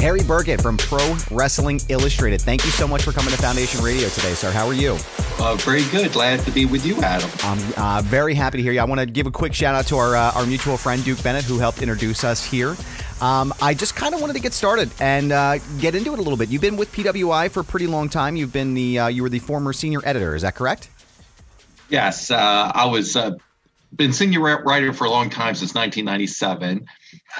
Harry Burgett from Pro Wrestling Illustrated. Thank you so much for coming to Foundation Radio today, sir. How are you? Very good. Glad to be with you, Adam. I'm very happy to hear you. I want to give a quick shout out to our mutual friend, Duke Bennett, who helped introduce us here. I just kind of wanted to get started and get into it a little bit. You've been with PWI for a pretty long time. You've been you were the former senior editor. Is that correct? Yes. I've been senior writer for a long time, since 1997.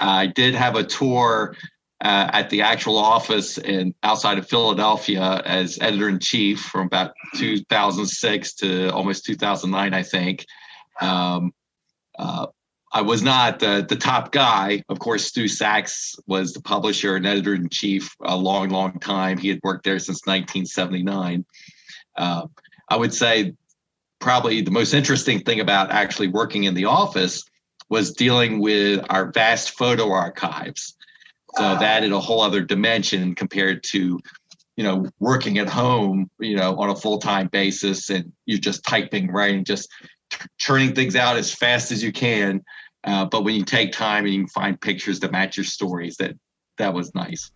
I did have a tour at the actual office in outside of Philadelphia as editor-in-chief from about 2006 to almost 2009, I think. I was not the top guy. Of course, Stu Sachs was the publisher and editor-in-chief a long, long time. He had worked there since 1979. I would say probably the most interesting thing about actually working in the office was dealing with our vast photo archives. So that added a whole other dimension compared to, working at home, on a full-time basis, and you're just typing, right, and just churning things out as fast as you can. But when you take time and you can find pictures that match your stories, that was nice.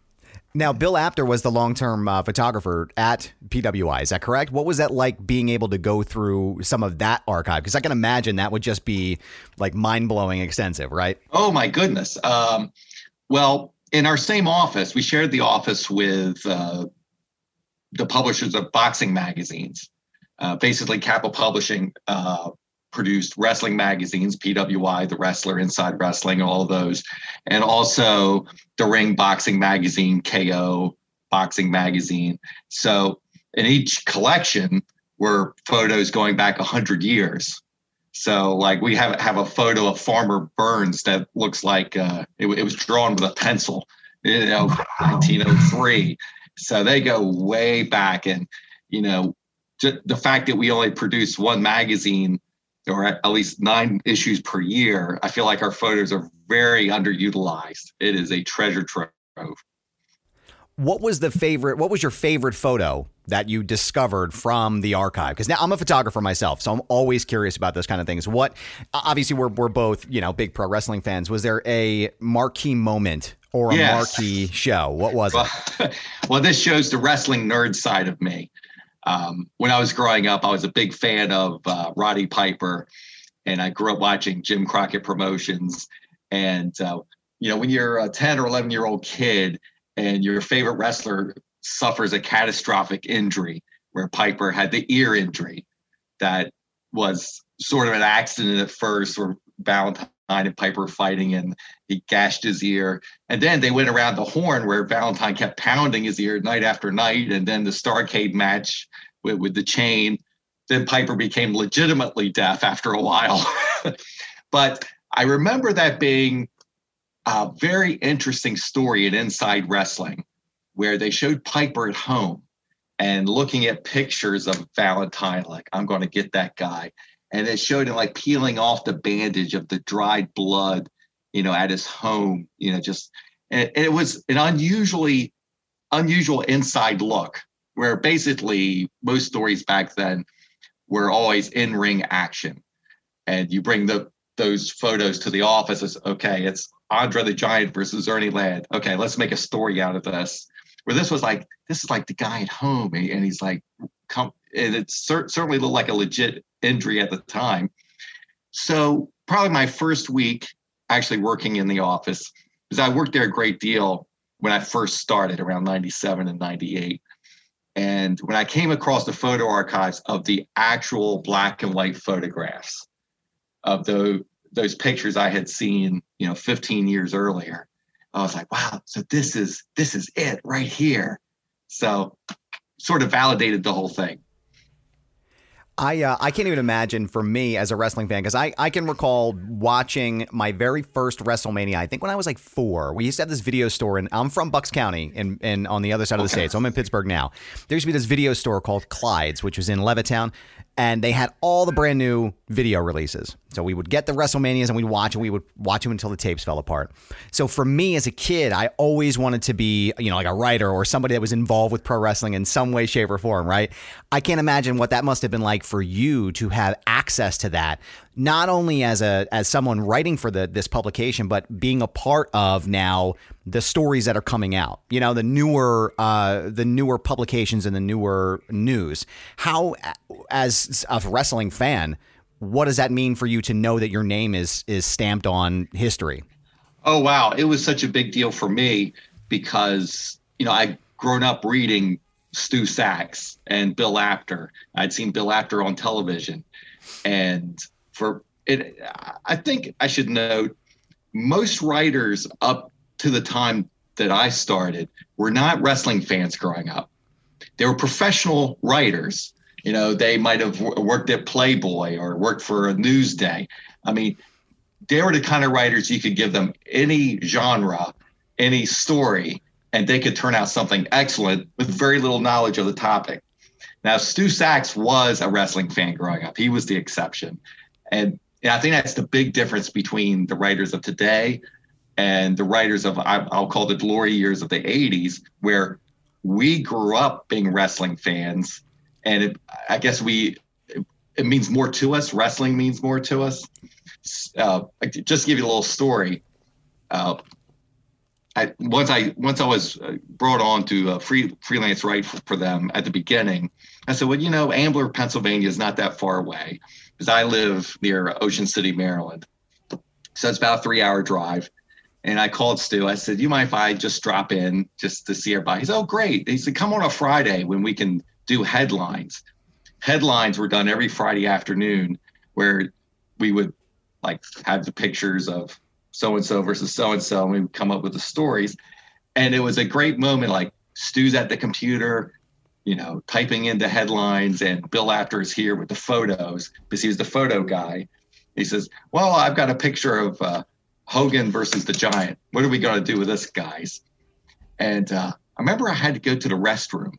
Now, Bill Apter was the long-term photographer at PWI. Is that correct? What was that like, being able to go through some of that archive? Because I can imagine that would just be like mind-blowing extensive, right? Oh, my goodness. Well, in our same office, we shared the office with the publishers of boxing magazines. Basically, Capital Publishing produced wrestling magazines, PWI, The Wrestler, Inside Wrestling, all of those. And also The Ring boxing magazine, KO boxing magazine. So in each collection were photos going back 100 years. So, like, we have a photo of Farmer Burns that looks like it was drawn with a pencil, 1903. So they go way back. And, the fact that we only produce one magazine, or at least 9 issues per year, I feel like our photos are very underutilized. It is a treasure trove. What was your favorite photo that you discovered from the archive? Because now I'm a photographer myself, so I'm always curious about those kind of things. Obviously we're both, big pro wrestling fans. Was there a marquee moment or a marquee show? What was it? Well, this shows the wrestling nerd side of me. When I was growing up, I was a big fan of Roddy Piper, and I grew up watching Jim Crockett Promotions. And, when you're a 10 or 11-year-old kid, and your favorite wrestler suffers a catastrophic injury, where Piper had the ear injury that was sort of an accident at first, where Valentine and Piper fighting and he gashed his ear. And then they went around the horn, where Valentine kept pounding his ear night after night. And then the Starrcade match with the chain, then Piper became legitimately deaf after a while. But I remember that being a very interesting story in Inside Wrestling, where they showed Piper at home and looking at pictures of Valentine, like, I'm going to get that guy. And it showed him, like, peeling off the bandage of the dried blood, at his home, and it was an unusual inside look, where basically most stories back then were always in-ring action. And you bring those photos to the office, it's Andre the Giant versus Ernie Ladd. Okay, let's make a story out of this. Where this was like, this is like the guy at home, and he's like, come. And it certainly looked like a legit injury at the time. So probably my first week actually working in the office, because I worked there a great deal when I first started around 97 and 98. And when I came across the photo archives of the actual black and white photographs of those pictures I had seen, 15 years earlier, I was like, wow, so this is it right here. So sort of validated the whole thing. I can't even imagine for me as a wrestling fan, because I can recall watching my very first WrestleMania, I think when I was like 4. We used to have this video store, and I'm from Bucks County and on the other side of the state, so I'm in Pittsburgh now. There used to be this video store called Clyde's, which was in Levittown, and they had all the brand new video releases. So we would get the WrestleManias and we'd watch them until the tapes fell apart. So for me as a kid, I always wanted to be, like a writer or somebody that was involved with pro wrestling in some way, shape, or form, right? I can't imagine what that must have been like for you to have access to that, not only as someone writing for this publication, but being a part of now the stories that are coming out, the newer publications and the newer news. How, as a wrestling fan, what does that mean for you to know that your name is stamped on history? Oh, wow. It was such a big deal for me because, I'd grown up reading Stu Sachs and Bill Apter. I'd seen Bill Apter on television. And for it, I think I should note, most writers up to the time that I started were not wrestling fans growing up. They were professional writers. They might have worked at Playboy or worked for Newsday. I mean, they were the kind of writers you could give them any genre, any story, and they could turn out something excellent with very little knowledge of the topic. Now, Stu Sachs was a wrestling fan growing up. He was the exception. And I think that's the big difference between the writers of today and the writers of, I'll call the glory years of the 80s, where we grew up being wrestling fans. And it means more to us. Wrestling means more to us. Just to give you a little story. Once I was brought on to freelance write for them at the beginning, I said, well, Ambler, Pennsylvania is not that far away because I live near Ocean City, Maryland. So it's about a 3-hour drive. And I called Stu. I said, you mind if I just drop in just to see everybody? He said, oh, great. He said, come on a Friday when we can do headlines. Headlines were done every Friday afternoon where we would have the pictures of so-and-so versus so-and-so, and we would come up with the stories. And it was a great moment, Stu's at the computer, typing into headlines, and Bill Apter is here with the photos because he was the photo guy. He says, well, I've got a picture of Hogan versus the Giant. What are we going to do with this, guys? And I remember I had to go to the restroom.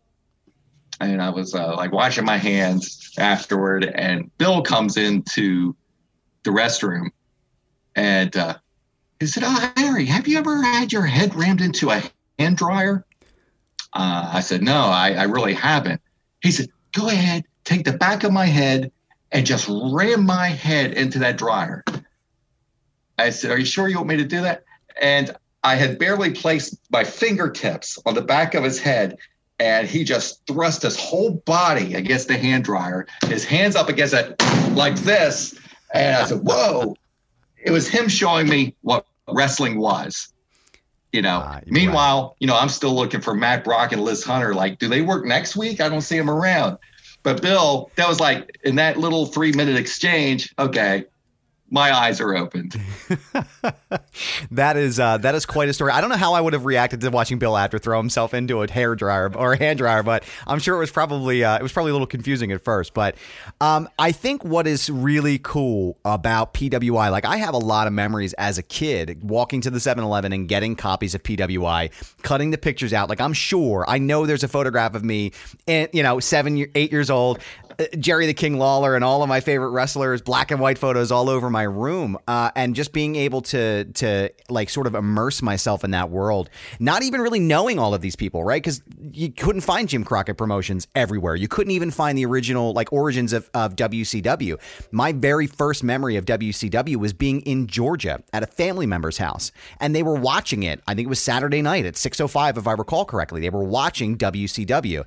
And I was washing my hands afterward. And Bill comes into the restroom and he said, oh, Harry, have you ever had your head rammed into a hand dryer? I said, no, I really haven't. He said, go ahead, take the back of my head and just ram my head into that dryer. I said, are you sure you want me to do that? And I had barely placed my fingertips on the back of his head, and he just thrust his whole body against the hand dryer, his hands up against it like this. And I said, whoa, it was him showing me what wrestling was, meanwhile, right. I'm still looking for Matt Brock and Liz Hunter. Do they work next week? I don't see them around. But Bill, that was in that little 3-minute exchange. Okay. My eyes are opened. That is quite a story. I don't know how I would have reacted to watching Bill Apter throw himself into a hair dryer or a hand dryer, but I'm sure it was probably a little confusing at first. But I think what is really cool about PWI, I have a lot of memories as a kid walking to the 7-Eleven and getting copies of PWI, cutting the pictures out. I know there's a photograph of me, and 7, 8 years old, Jerry the King Lawler and all of my favorite wrestlers, black and white photos all over my room, and just being able to sort of immerse myself in that world, not even really knowing all of these people, right? Because you couldn't find Jim Crockett Promotions everywhere. You couldn't even find the original origins of WCW. My very first memory of WCW was being in Georgia at a family member's house, and they were watching it. I think it was Saturday night at 6:05, if I recall correctly. They were watching WCW.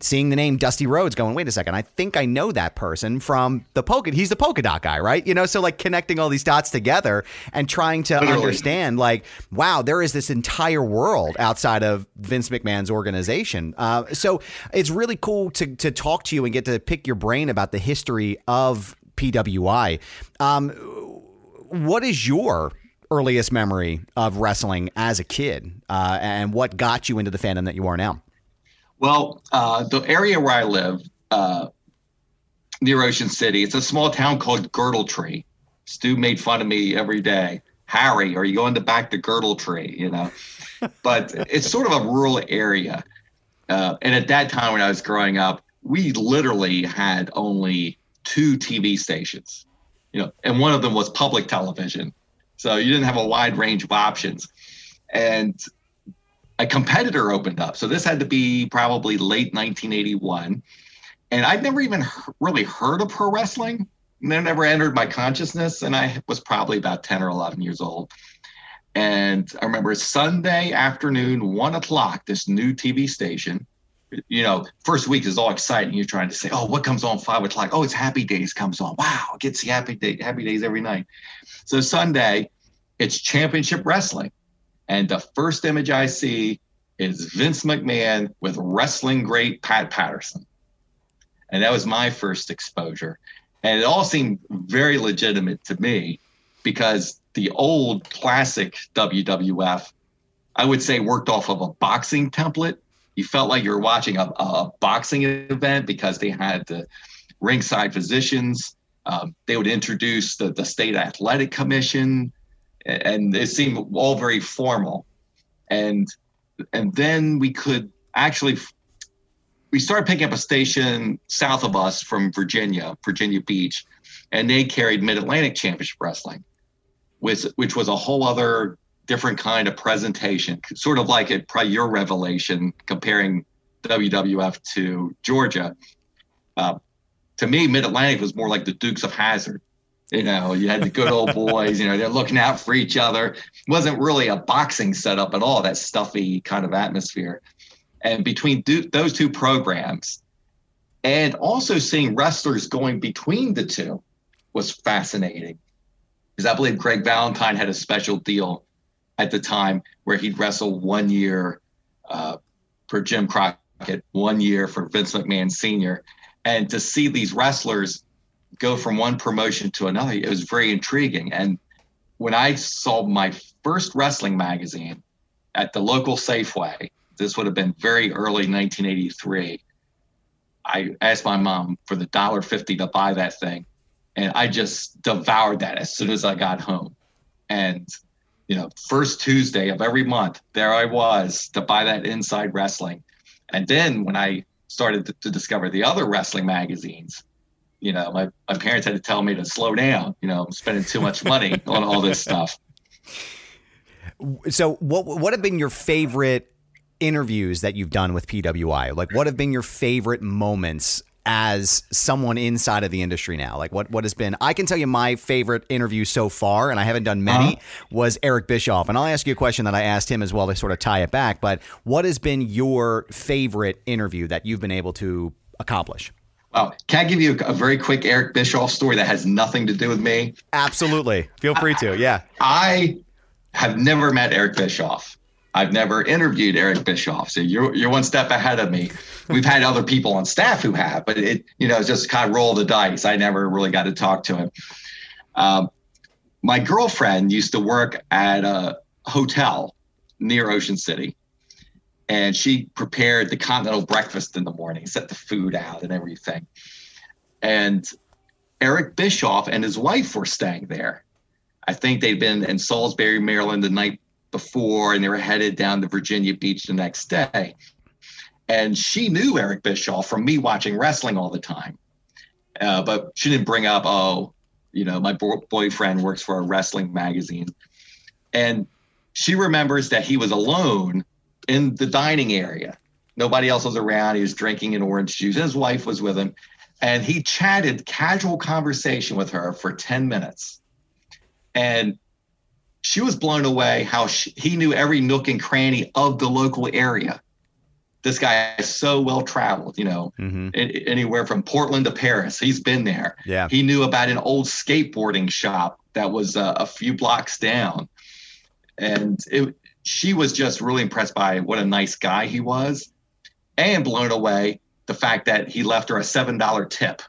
seeing the name Dusty Rhodes going, wait a second, I think I know that person from the polka. He's the polka dot guy, right? You know, so like connecting all these dots together and trying to understand like, wow, there is this entire world outside of Vince McMahon's organization. So it's really cool to talk to you and get to pick your brain about the history of PWI. What is your earliest memory of wrestling as a kid, and what got you into the fandom that you are now? Well, the area where I live, near Ocean City, it's a small town called Girdle Tree. Stu made fun of me every day. Harry, are you going to back to Girdle Tree? You know, but it's sort of a rural area. And at that time when I was growing up, we literally had only 2 TV stations, you know, and one of them was public television. So you didn't have a wide range of options. And a competitor opened up. So this had to be probably late 1981. And I'd never even really heard of pro wrestling. And it never entered my consciousness. And I was probably about 10 or 11 years old. And I remember Sunday afternoon, 1 o'clock, this new TV station, you know, first week is all exciting. You're trying to say, oh, what comes on 5 o'clock? Oh, it's Happy Days comes on. Wow. It gets the Happy Days every night. So Sunday it's championship wrestling. And the first image I see is Vince McMahon with wrestling great Pat Patterson. And that was my first exposure. And it all seemed very legitimate to me because the old classic WWF, I would say, worked off of a boxing template. You felt like you were watching a boxing event because they had the ringside physicians. They would introduce the state athletic commission. And it seemed all very formal. And then we could actually, we started picking up a station south of us from Virginia Beach, and they carried Mid-Atlantic Championship Wrestling, which was a whole other different kind of presentation, sort of like it, probably your revelation comparing WWF to Georgia. To me, Mid-Atlantic was more like the Dukes of Hazzard. You know, you had the good old boys, you know, they're looking out for each other. It wasn't really a boxing setup at all, that stuffy kind of atmosphere. And between those two programs and also seeing wrestlers going between the two was fascinating. Because I believe Greg Valentine had a special deal at the time where he'd wrestle 1 year for Jim Crockett, 1 year for Vince McMahon Sr. And to see these wrestlers go from one promotion to another, it was very intriguing. And when I saw my first wrestling magazine at the local Safeway, this would have been very early 1983, I asked my mom for the $1.50 to buy that thing. And I just devoured that as soon as I got home. And, you know, first Tuesday of every month, there I was to buy that Inside Wrestling. And then when I started to discover the other wrestling magazines, you know, my parents had to tell me to slow down, you know, I'm spending too much money on all this stuff. So what have been your favorite interviews that you've done with PWI? Like, what have been your favorite moments as someone inside of the industry now? Like, what has been, I can tell you my favorite interview so far, and I haven't done many, was Eric Bischoff. And I'll ask you a question that I asked him as well to sort of tie it back. But what has been your favorite interview that you've been able to accomplish? Oh, can I give you a very quick Eric Bischoff story that has nothing to do with me? Absolutely. Feel free to. Yeah. I have never met Eric Bischoff. I've never interviewed Eric Bischoff. So you're one step ahead of me. We've had other people on staff who have, but it, you know, it's just kind of roll the dice. I never really got to talk to him. My girlfriend used to work at a hotel near Ocean City. And she prepared the continental breakfast in the morning, set the food out and everything. And Eric Bischoff and his wife were staying there. I think they'd been in Salisbury, Maryland the night before, and they were headed down to Virginia Beach the next day. And she knew Eric Bischoff from me watching wrestling all the time. But she didn't bring up, oh, you know, my boyfriend works for a wrestling magazine. And she remembers that he was alone in the dining area. Nobody else was around. He was drinking an orange juice. His wife was with him. And he chatted casual conversation with her for 10 minutes. And she was blown away how he knew every nook and cranny of the local area. this guy is so well traveled, you know, anywhere from Portland to Paris. He's been there. Yeah. He knew about an old skateboarding shop that was a few blocks down. And she was just really impressed by what a nice guy he was, and blown away the fact that he left her a $7 tip,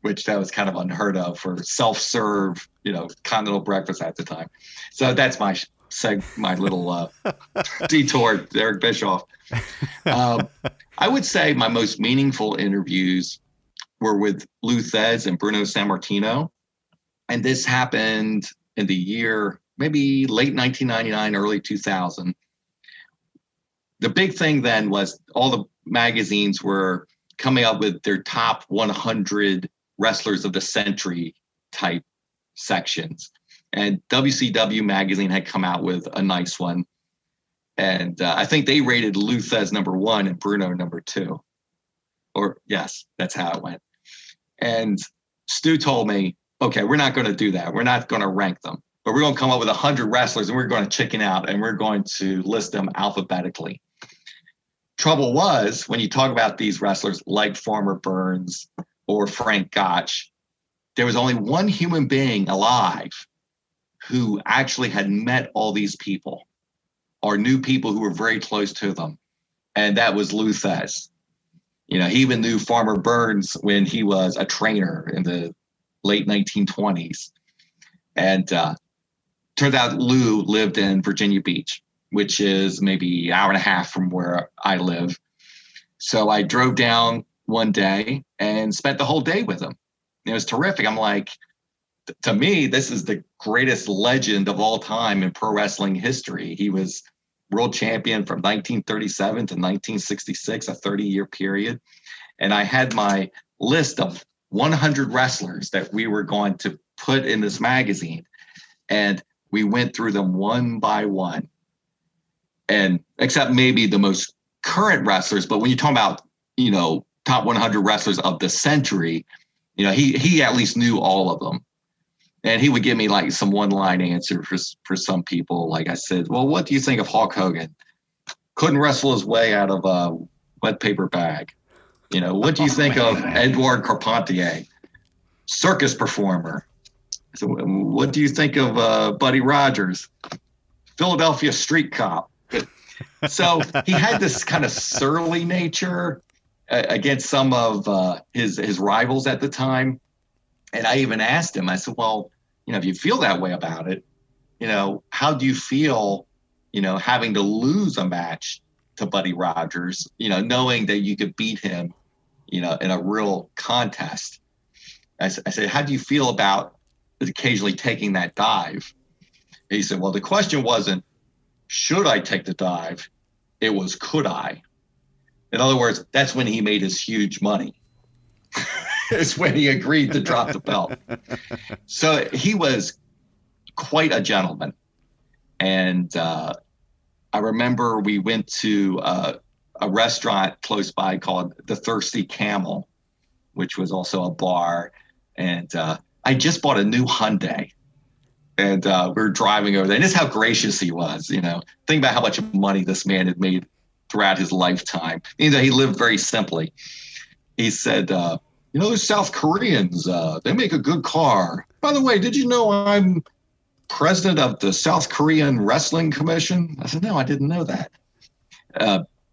which that was kind of unheard of for self-serve, you know, continental breakfast at the time. So that's my little detour to Eric Bischoff. I would say my most meaningful interviews were with Lou Thesz and Bruno Sammartino. And this happened in the year, maybe late 1999, early 2000. The big thing then was all the magazines were coming up with their top 100 wrestlers of the century type sections. And WCW magazine had come out with a nice one. And I think they rated Lou Thesz #1 and Bruno #2. Or yes, that's how it went. And Stu told me, okay, we're not going to do that. We're not going to rank them, but we're going to come up with 100 wrestlers and we're going to chicken out and we're going to list them alphabetically. Trouble was, when you talk about these wrestlers like Farmer Burns or Frank Gotch, there was only one human being alive who actually had met all these people or knew people who were very close to them. And that was Lou Thesz. You know, he even knew Farmer Burns when he was a trainer in the late 1920s. And turned out Lou lived in Virginia Beach, which is maybe an hour and a half from where I live. So I drove down one day and spent the whole day with him. It was terrific. I'm like, to me, this is the greatest legend of all time in pro wrestling history. He was world champion from 1937 to 1966, a 30-year period. And I had my list of 100 wrestlers that we were going to put in this magazine. And we went through them one by one. And except maybe the most current wrestlers, but when you talk about, you know, top 100 wrestlers of the century, you know, he at least knew all of them. And he would give me like some one-line answer for some people. Like I said, well, what do you think of Hulk Hogan? Couldn't wrestle his way out of a wet paper bag. You know, what do you think of Edouard Carpentier? Circus performer. So, what do you think of Buddy Rogers? Philadelphia street cop. So he had this kind of surly nature against some of his rivals at the time. And I even asked him, I said, well, you know, if you feel that way about it, you know, how do you feel, you know, having to lose a match to Buddy Rogers, you know, knowing that you could beat him, you know, in a real contest? I said, how do you feel about occasionally taking that dive? And he said, well, the question wasn't, should I take the dive? It was, could I? In other words, that's when he made his huge money. It's when he agreed to drop the belt. So he was quite a gentleman. And I remember we went to a restaurant close by called The Thirsty Camel, which was also a bar. And I just bought a new Hyundai. And we were driving over there. And this is how gracious he was, you know. Think about how much money this man had made throughout his lifetime. You know, he lived very simply. He said, you know, those South Koreans, they make a good car. By the way, did you know I'm president of the South Korean Wrestling Commission? I said, no, I didn't know that.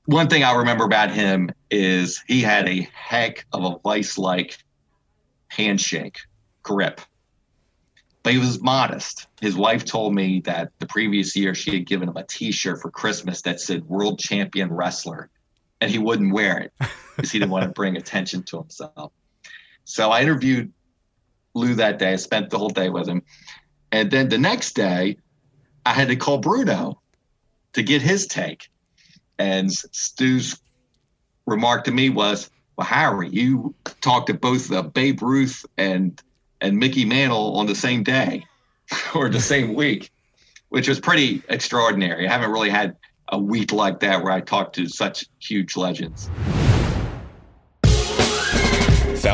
One thing I remember about him is he had a heck of a vice-like handshake grip. But he was modest. His wife told me that the previous year she had given him a T-shirt for Christmas that said World Champion Wrestler, and he wouldn't wear it because he didn't want to bring attention to himself. So I interviewed Lou that day. I spent the whole day with him. And then the next day, I had to call Bruno to get his take. And Stu's remark to me was, well, Harry, you talked to both Babe Ruth and Mickey Mantle on the same day or the same week, which was pretty extraordinary. I haven't really had a week like that where I talked to such huge legends.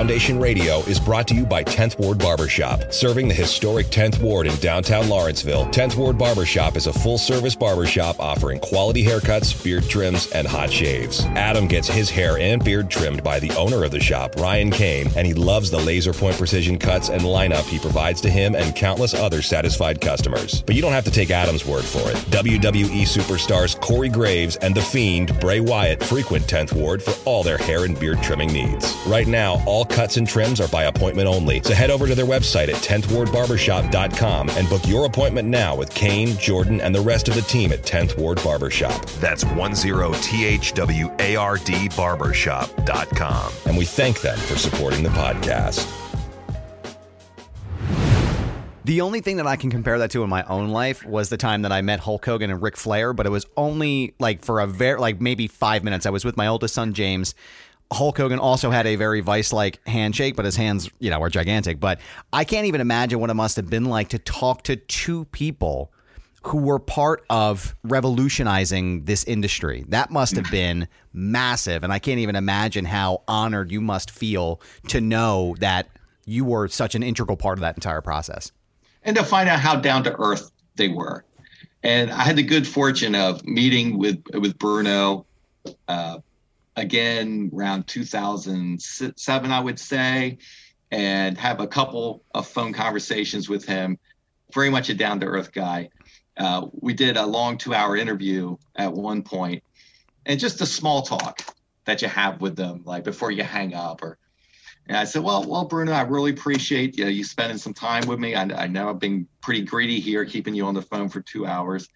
Foundation Radio is brought to you by 10th Ward Barbershop. Serving the historic 10th Ward in downtown Lawrenceville, 10th Ward Barbershop is a full-service barbershop offering quality haircuts, beard trims, and hot shaves. Adam gets his hair and beard trimmed by the owner of the shop, Ryan Kane, and he loves the laser point precision cuts and lineup he provides to him and countless other satisfied customers. But you don't have to take Adam's word for it. WWE superstars Corey Graves and The Fiend, Bray Wyatt, frequent 10th Ward for all their hair and beard trimming needs. Right now, all cuts and trims are by appointment only, so head over to their website at 10thwardbarbershop.com and book your appointment now with Kane, Jordan, and the rest of the team at 10th Ward Barbershop. That's 10thwardbarbershop.com. And we thank them for supporting the podcast. The only thing that I can compare that to in my own life was the time that I met Hulk Hogan and Ric Flair, but it was only like for a maybe 5 minutes. I was with my oldest son, James. Hulk Hogan also had a very vice-like handshake, but his hands, are gigantic. But I can't even imagine what it must have been like to talk to two people who were part of revolutionizing this industry. That must have been massive. And I can't even imagine how honored you must feel to know that you were such an integral part of that entire process. And to find out how down to earth they were. And I had the good fortune of meeting with Bruno, again, around 2007, I would say, and have a couple of phone conversations with him. Very much a down to earth guy. We did a long 2-hour interview at one point, and just the small talk that you have with them, like before you hang up And I said, well, Bruno, I really appreciate you spending some time with me. I know I've been pretty greedy here, keeping you on the phone for 2 hours.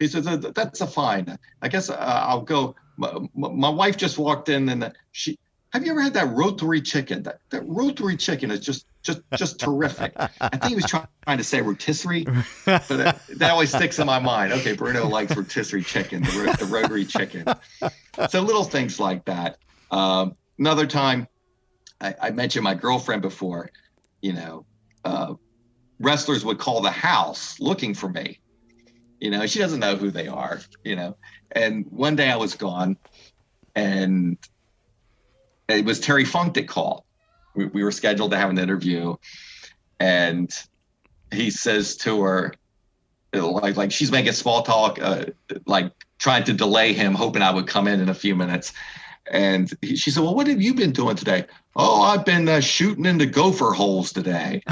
He says, that's a fine. I guess I'll go. My wife just walked in, and have you ever had that rotary chicken? That rotary chicken is just terrific. I think he was trying to say rotisserie, but that always sticks in my mind. Okay, Bruno likes rotisserie chicken, the rotary chicken. So little things like that. Another time, I mentioned my girlfriend before, wrestlers would call the house looking for me. She doesn't know who they are, And one day I was gone, and it was Terry Funk that called. We were scheduled to have an interview, and he says to her, like she's making small talk, like trying to delay him, hoping I would come in a few minutes. And she said, well, what have you been doing today? Oh, I've been shooting into gopher holes today.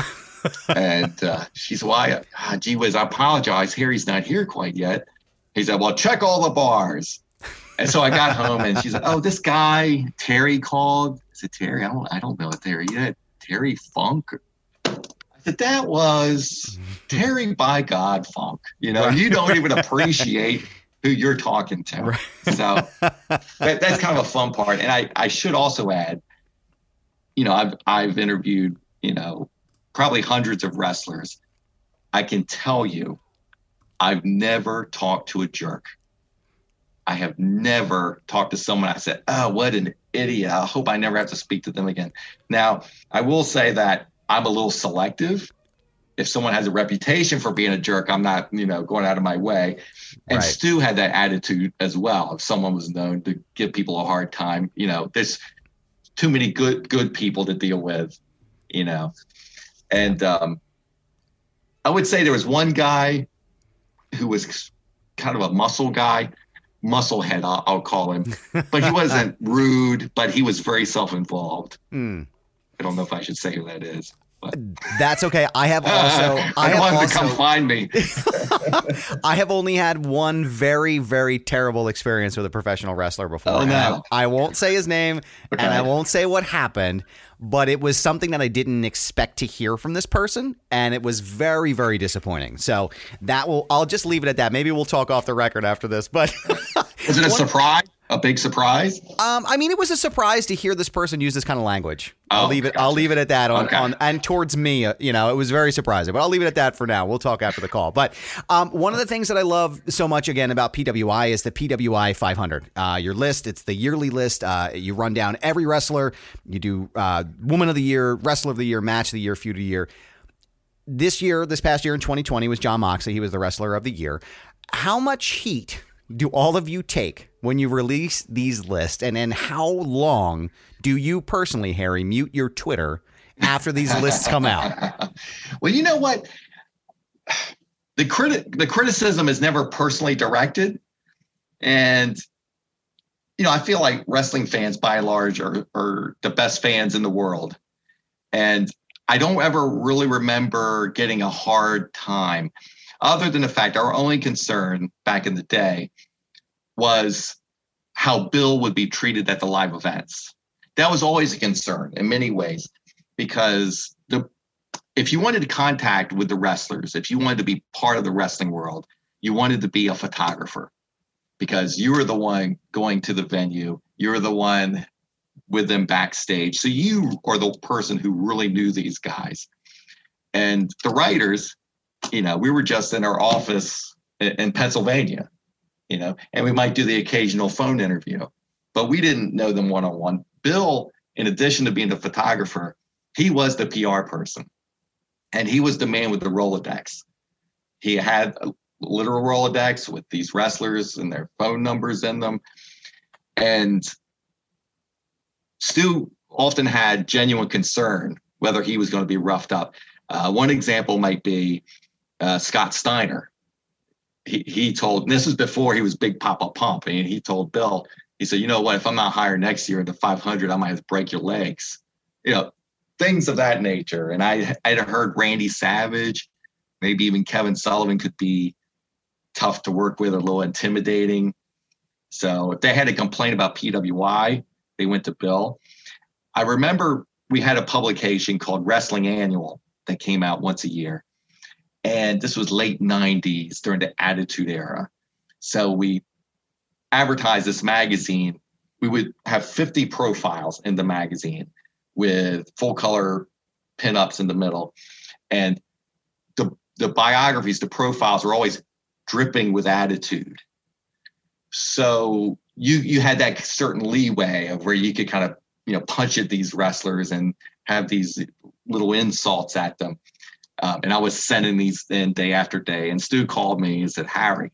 And she said, well, gee whiz, I apologize. Harry's not here quite yet. He said, well, check all the bars. And so I got home, and she said, oh, this guy, Terry, called. I said, Terry? I don't know a Terry yet. Terry Funk? I said, that was Terry by God Funk. You don't even appreciate who you're talking to. Right. So that's kind of a fun part. And I should also add, I've interviewed, probably hundreds of wrestlers. I can tell you, I've never talked to a jerk. I have never talked to someone I said, oh, what an idiot. I hope I never have to speak to them again. Now, I will say that I'm a little selective. If someone has a reputation for being a jerk, I'm not, going out of my way. And right. Stu had that attitude as well. If someone was known to give people a hard time, there's too many good people to deal with, And I would say there was one guy who was kind of a muscle guy, musclehead, I'll call him. But he wasn't rude, but he was very self-involved. Mm. I don't know if I should say who that is. But. That's okay. I have also. I have also, to come find me. I have only had one very, very terrible experience with a professional wrestler before. Oh, no. I won't say his name, okay. And I won't say what happened, but it was something that I didn't expect to hear from this person, and it was very, very disappointing. So I'll just leave it at that. Maybe we'll talk off the record after this. But was it a surprise? A big surprise? It was a surprise to hear this person use this kind of language. I'll leave it at that and towards me, it was very surprising, but I'll leave it at that for now. We'll talk after the call. But one of the things that I love so much again about PWI is the PWI 500, your list. It's the yearly list. You run down every wrestler. You do woman of the year, wrestler of the year, match of the year, feud of the year. This past year in 2020 was Jon Moxley. He was the wrestler of the year. How much heat do all of you take when you release these lists? And then how long do you personally, Harry, mute your Twitter after these lists come out? Well, you know what? The criticism is never personally directed. And, you know, I feel like wrestling fans by and large are the best fans in the world. And I don't ever really remember getting a hard time, other than the fact our only concern back in the day was how Bill would be treated at the live events. That was always a concern in many ways, because if you wanted to contact with the wrestlers, if you wanted to be part of the wrestling world, you wanted to be a photographer, because you were the one going to the venue. You were the one with them backstage. So you are the person who really knew these guys. And the writers, you know, we were just in our office in Pennsylvania, you know, and we might do the occasional phone interview, but we didn't know them one-on-one. Bill, in addition to being the photographer, he was the PR person, and he was the man with the Rolodex. He had a literal Rolodex with these wrestlers and their phone numbers in them. And Stu often had genuine concern whether he was going to be roughed up. One example might be Scott Steiner. He told, and this was before he was Big Papa Pump, and he told Bill, he said, you know what, if I'm not higher next year at the 500, I might have to break your legs. You know, things of that nature. And I'd heard Randy Savage, maybe even Kevin Sullivan could be tough to work with, a little intimidating. So if they had a complaint about PWI, they went to Bill. I remember we had a publication called Wrestling Annual that came out once a year. And this was late 90s during the Attitude Era. So we advertised this magazine. We would have 50 profiles in the magazine with full color pinups in the middle. And the biographies, the profiles were always dripping with attitude. So you had that certain leeway of where you could kind of, you know, punch at these wrestlers and have these little insults at them. And I was sending these in day after day. And Stu called me and said, Harry,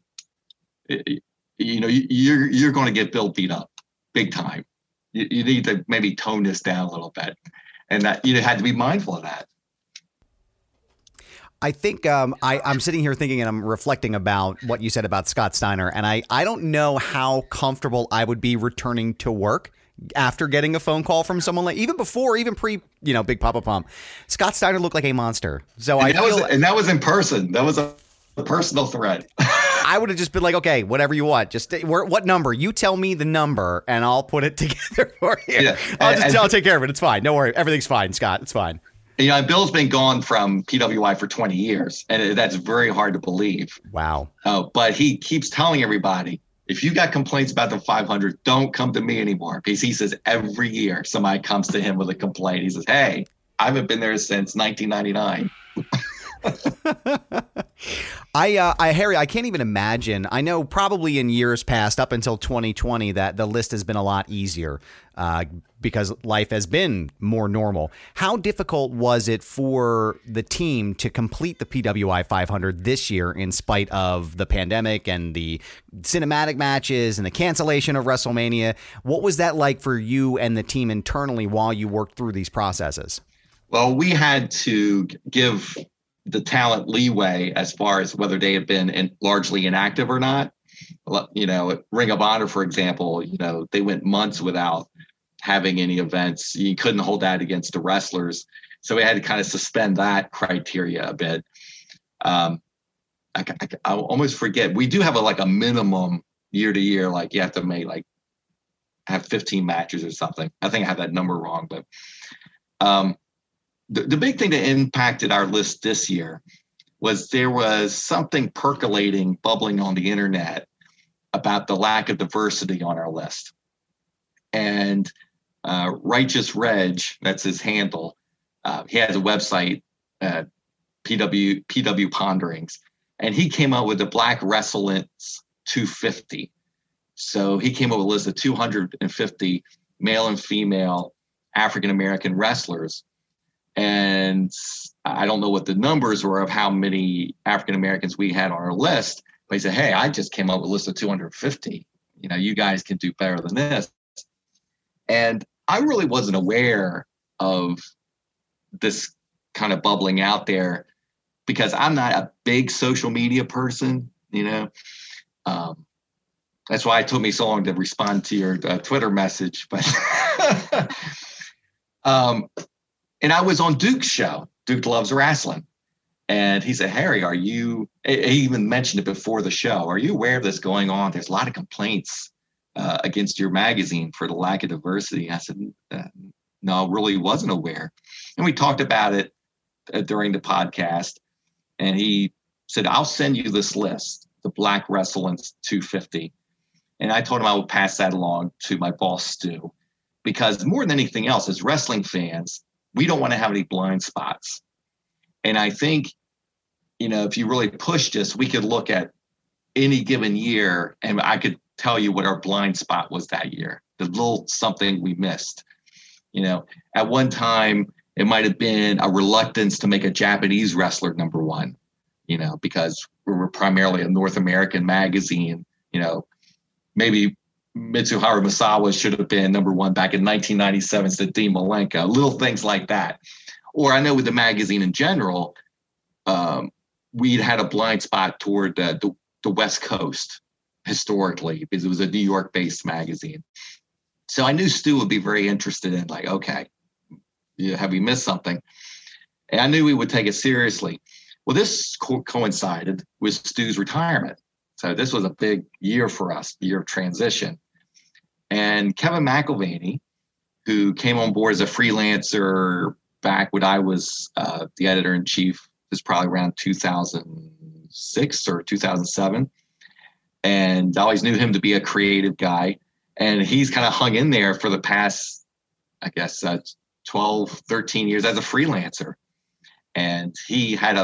you know, you're going to get Bill beat up big time. You need to maybe tone this down a little bit. And that you had to be mindful of that. I think I'm sitting here thinking and I'm reflecting about what you said about Scott Steiner. And I don't know how comfortable I would be returning to work after getting a phone call from someone like, even pre, you know, Big Papa Pump. Scott Steiner looked like a monster. So that was in person. That was a personal threat. I would have just been like, okay, whatever you want. Just what number? You tell me the number and I'll put it together for you. Yeah. I'll take care of it. It's fine. Don't worry. Everything's fine, Scott. It's fine. You know, Bill's been gone from PWI for 20 years, and that's very hard to believe. Wow. But he keeps telling everybody, if you got complaints about the 500, don't come to me anymore. Because he says every year somebody comes to him with a complaint. He says, hey, I haven't been there since 1999. Harry, I can't even imagine. I know probably in years past up until 2020 that the list has been a lot easier because life has been more normal. How difficult was it for the team to complete the PWI 500 this year in spite of the pandemic and the cinematic matches and the cancellation of WrestleMania? What was that like for you and the team internally while you worked through these processes? Well, we had to give the talent leeway as far as whether they had been largely inactive or not. You know, Ring of Honor, for example, you know, they went months without having any events. You couldn't hold that against the wrestlers. So we had to kind of suspend that criteria a bit. I almost forget. We do have a minimum year to year, like you have to make have 15 matches or something. I think I have that number wrong, but, the big thing that impacted our list this year was there was something percolating, bubbling on the internet about the lack of diversity on our list. And Righteous Reg, that's his handle, he has a website, PW Ponderings, and he came up with the Black Wrestlers 250. So he came up with a list of 250 male and female African-American wrestlers. And I don't know what the numbers were of how many African Americans we had on our list, But he said, hey, I just came up with a list of 250. You know, you guys can do better than this. And I really wasn't aware of this kind of bubbling out there because I'm not a big social media person, you know. That's why it took me so long to respond to your Twitter message. But and I was on Duke's show, Duke Loves Wrestling. And he said, Harry, are you, he even mentioned it before the show, are you aware of this going on? There's a lot of complaints against your magazine for the lack of diversity. I said, no, I really wasn't aware. And we talked about it during the podcast. And he said, I'll send you this list, the Black Wrestling 250. And I told him I would pass that along to my boss, Stu, because more than anything else, as wrestling fans, we don't want to have any blind spots. And I think, you know, if you really pushed us, we could look at any given year and I could tell you what our blind spot was that year, the little something we missed. You know, at one time, it might have been a reluctance to make a Japanese wrestler number one, you know, because we were primarily a North American magazine. You know, maybe Mitsuharu Misawa should have been number one back in 1997, said Dean Malenko, little things like that. Or I know with the magazine in general, we'd had a blind spot toward the West Coast historically because it was a New York-based magazine. So I knew Stu would be very interested in like, okay, have we missed something? And I knew we would take it seriously. Well, this coincided with Stu's retirement. So this was a big year for us, year of transition. And Kevin McIlvaney, who came on board as a freelancer back when I was the editor-in-chief, is probably around 2006 or 2007. And I always knew him to be a creative guy. And he's kind of hung in there for the past, I guess, 12, 13 years as a freelancer. And he had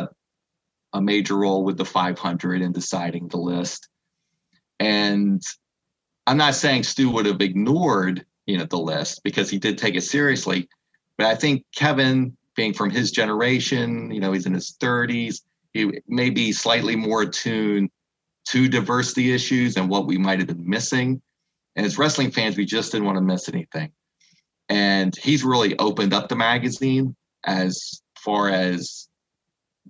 a major role with the 500 in deciding the list. And I'm not saying Stu would have ignored, you know, the list because he did take it seriously. But I think Kevin, being from his generation, you know, he's in his 30s, he may be slightly more attuned to diversity issues and what we might have been missing. And as wrestling fans, we just didn't want to miss anything. And he's really opened up the magazine as far as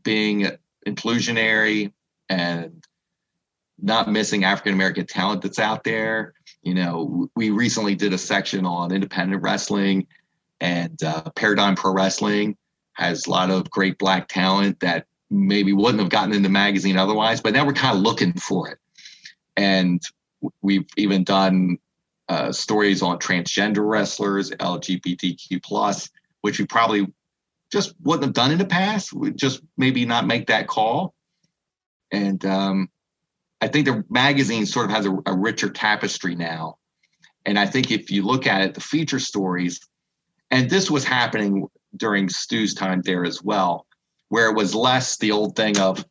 being inclusionary and not missing African-American talent that's out there. You know, we recently did a section on independent wrestling. And Paradigm Pro Wrestling has a lot of great Black talent that maybe wouldn't have gotten in the magazine otherwise, but now we're kind of looking for it. And we've even done stories on transgender wrestlers, LGBTQ+, which we probably just wouldn't have done in the past. We just maybe not make that call. And I think the magazine sort of has a richer tapestry now. And I think if you look at it, the feature stories, and this was happening during Stu's time there as well, where it was less the old thing of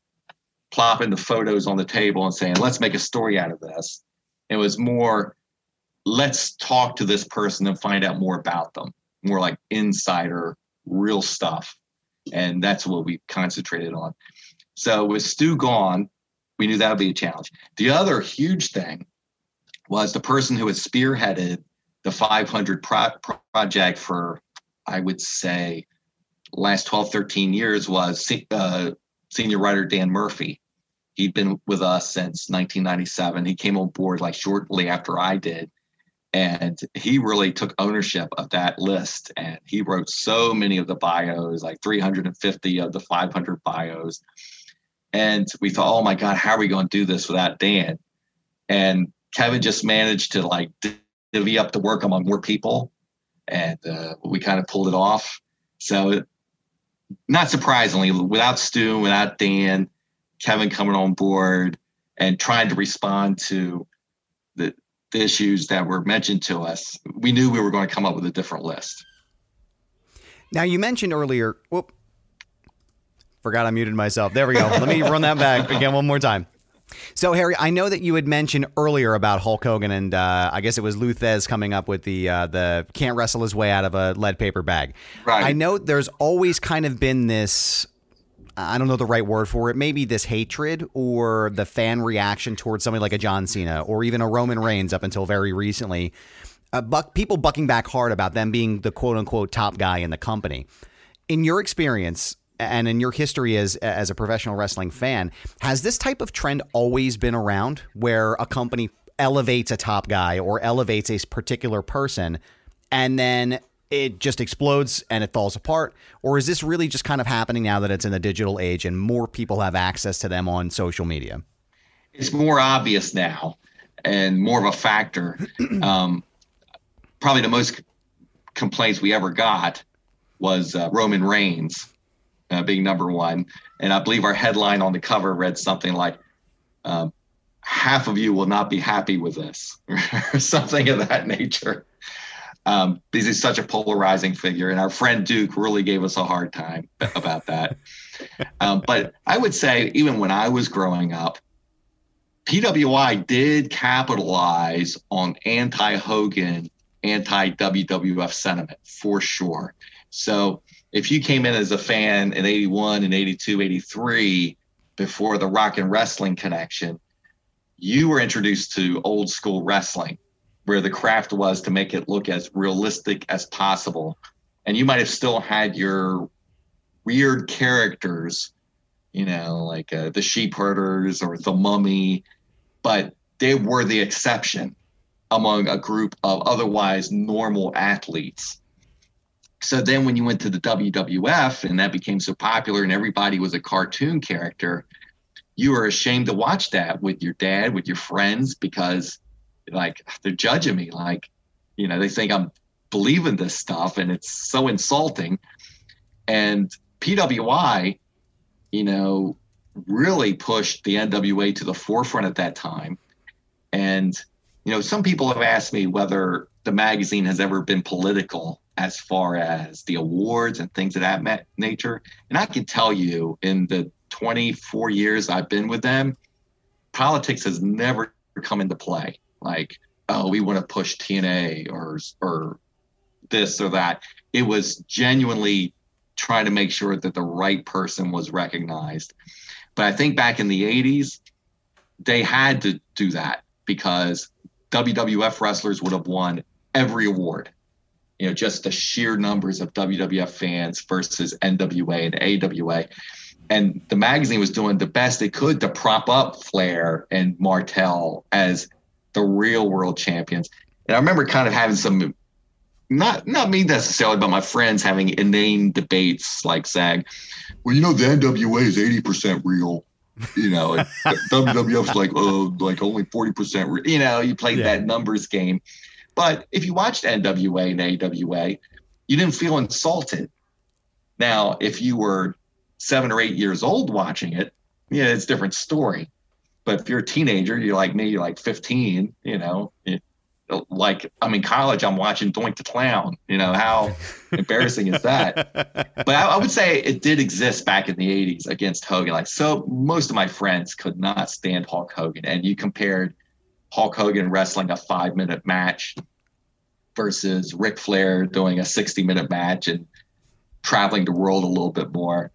plopping the photos on the table and saying, let's make a story out of this. It was more, let's talk to this person and find out more about them. More like insider, real stuff. And that's what we concentrated on. So with Stu gone, we knew that would be a challenge. The other huge thing was the person who had spearheaded the 500 project for, I would say, last 12, 13 years was senior writer Dan Murphy. He'd been with us since 1997. He came on board like shortly after I did. And he really took ownership of that list. And he wrote so many of the bios, like 350 of the 500 bios. And we thought, oh my God, how are we going to do this without Dan? And Kevin just managed to like divvy up the work among more people, and we kind of pulled it off. So, not surprisingly, without Stu, without Dan, Kevin coming on board and trying to respond to the issues that were mentioned to us, we knew we were going to come up with a different list. Now, you mentioned earlier. Whoop! Forgot I muted myself. There we go. Let me run that back again one more time. So, Harry, I know that you had mentioned earlier about Hulk Hogan and I guess it was Lou Thesz coming up with the can't wrestle his way out of a lead paper bag. Right. I know there's always kind of been this I don't know the right word for it, maybe this hatred or the fan reaction towards somebody like a John Cena or even a Roman Reigns up until very recently, people bucking back hard about them being the quote unquote top guy in the company. In your experience and in your history as a professional wrestling fan, has this type of trend always been around where a company elevates a top guy or elevates a particular person and then it just explodes and it falls apart? Or is this really just kind of happening now that it's in the digital age and more people have access to them on social media? It's more obvious now and more of a factor. Probably the most complaints we ever got was Roman Reigns being number one. And I believe our headline on the cover read something like, half of you will not be happy with this or something of that nature. Because he's such a polarizing figure, and our friend Duke really gave us a hard time about that. But I would say even when I was growing up, PWI did capitalize on anti-Hogan, anti-WWF sentiment for sure. So if you came in as a fan in 81 and 82, 83, before the rock and wrestling connection, you were introduced to old school wrestling, where the craft was to make it look as realistic as possible. And you might have still had your weird characters, you know, like the sheep herders or the mummy, but they were the exception among a group of otherwise normal athletes. So then when you went to the WWF and that became so popular and everybody was a cartoon character, you were ashamed to watch that with your dad, with your friends, because like they're judging me, like, you know, they think I'm believing this stuff and it's so insulting. And PWI, you know, really pushed the NWA to the forefront at that time. And, you know, some people have asked me whether the magazine has ever been political as far as the awards and things of that nature. And I can tell you in the 24 years I've been with them, politics has never come into play. Like, oh, we want to push TNA or this or that. It was genuinely trying to make sure that the right person was recognized. But I think back in the 80s, they had to do that because WWF wrestlers would have won every award. You know, just the sheer numbers of WWF fans versus NWA and AWA. And the magazine was doing the best it could to prop up Flair and Martel as the real world champions. And I remember kind of having some, not me necessarily, but my friends having inane debates like saying, well, you know, the NWA is 80% real, you know, and WWF's like, oh, like only 40% real. You know, you played that numbers game. But if you watched NWA and AWA, you didn't feel insulted. Now, if you were 7 or 8 years old watching it, yeah, it's a different story. But if you're a teenager, you're like me, you're like 15, you know, like I'm in college, I'm watching Doink the Clown, you know, how embarrassing is that? But I would say it did exist back in the 80s against Hogan. Like, so most of my friends could not stand Hulk Hogan. And you compared Hulk Hogan wrestling a 5-minute match versus Ric Flair doing a 60-minute match and traveling the world a little bit more.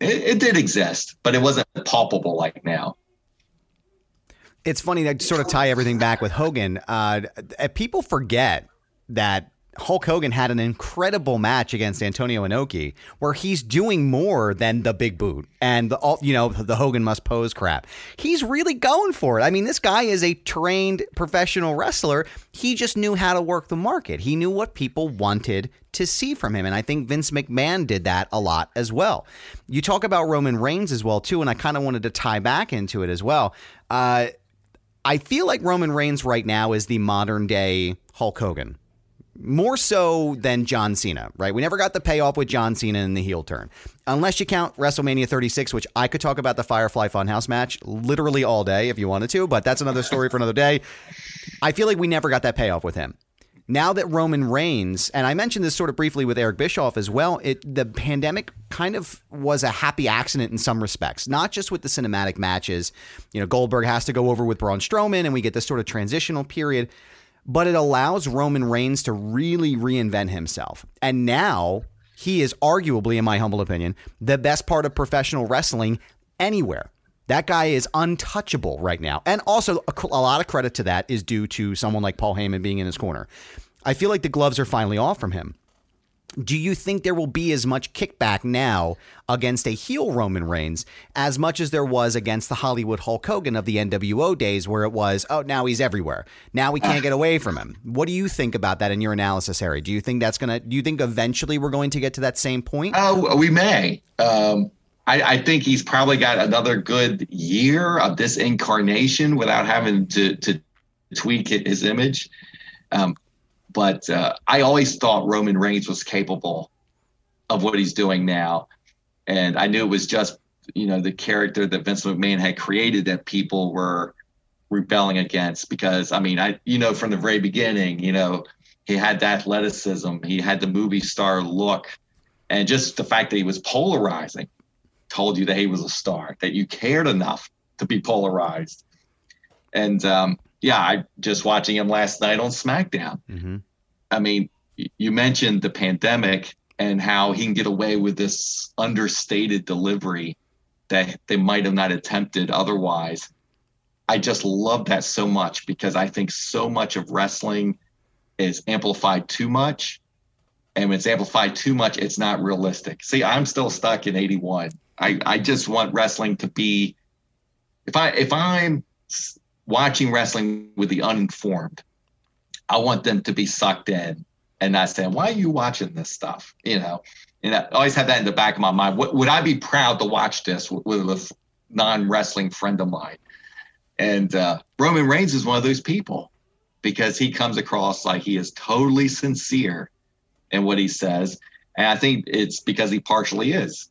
It did exist, but it wasn't palpable like now. It's funny to sort of tie everything back with Hogan. People forget that Hulk Hogan had an incredible match against Antonio Inoki where he's doing more than the big boot and the Hogan must pose crap. He's really going for it. I mean, this guy is a trained professional wrestler. He just knew how to work the market. He knew what people wanted to see from him. And I think Vince McMahon did that a lot as well. You talk about Roman Reigns as well, too. And I kind of wanted to tie back into it as well. I feel like Roman Reigns right now is the modern day Hulk Hogan. More so than John Cena, right? We never got the payoff with John Cena in the heel turn. Unless you count WrestleMania 36, which I could talk about the Firefly Funhouse match literally all day if you wanted to, but that's another story for another day. I feel like we never got that payoff with him. Now that Roman Reigns, and I mentioned this sort of briefly with Eric Bischoff as well, the pandemic kind of was a happy accident in some respects, not just with the cinematic matches. You know, Goldberg has to go over with Braun Strowman, and we get this sort of transitional period. But it allows Roman Reigns to really reinvent himself. And now He is arguably, in my humble opinion, the best part of professional wrestling anywhere. That guy is untouchable right now. And also, a lot of credit to that is due to someone like Paul Heyman being in his corner. I feel like the gloves are finally off from him. Do you think there will be as much kickback now against a heel Roman Reigns as much as there was against the Hollywood Hulk Hogan of the NWO days, where it was, oh, now he's everywhere. Now we can't get away from him. What do you think about that in your analysis, Harry? Do you think that's going to, do you think eventually we're going to get to that same point? Oh, we may. I think he's probably got another good year of this incarnation without having to tweak his image. But I always thought Roman Reigns was capable of what he's doing now. And I knew it was just, you know, the character that Vince McMahon had created that people were rebelling against. Because, I mean, I, you know, from the very beginning, you know, he had the athleticism. He had the movie star look. And just the fact that he was polarizing told you that he was a star, that you cared enough to be polarized. And, yeah, I just watching him last night on SmackDown. Mm-hmm. I mean, you mentioned the pandemic and how he can get away with this understated delivery that they might have not attempted otherwise. I just love that so much, because I think so much of wrestling is amplified too much. And when it's amplified too much, it's not realistic. See, I'm still stuck in 81. I just want wrestling to be, if I'm watching wrestling with the uninformed, I want them to be sucked in and not saying, why are you watching this stuff? You know, and I always have that in the back of my mind. Would I be proud to watch this with a non-wrestling friend of mine? And Roman Reigns is one of those people, because he comes across like he is totally sincere in what he says. And I think it's because he partially is.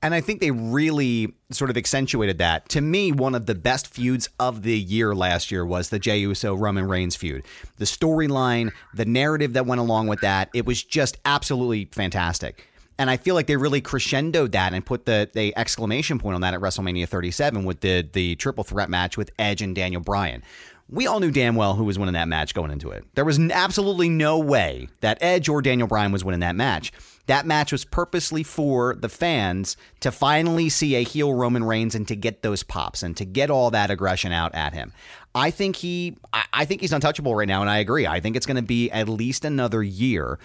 And I think they really sort of accentuated that. To me, one of the best feuds of the year last year was the Jey Uso-Roman Reigns feud. The storyline, the narrative that went along with that, it was just absolutely fantastic. And I feel like they really crescendoed that and put the exclamation point on that at WrestleMania 37 with the triple threat match with Edge and Daniel Bryan. We all knew damn well who was winning that match going into it. There was absolutely no way that Edge or Daniel Bryan was winning that match. That match was purposely for the fans to finally see a heel Roman Reigns and to get those pops and to get all that aggression out at him. I think he's untouchable right now, and I agree. I think it's going to be at least another year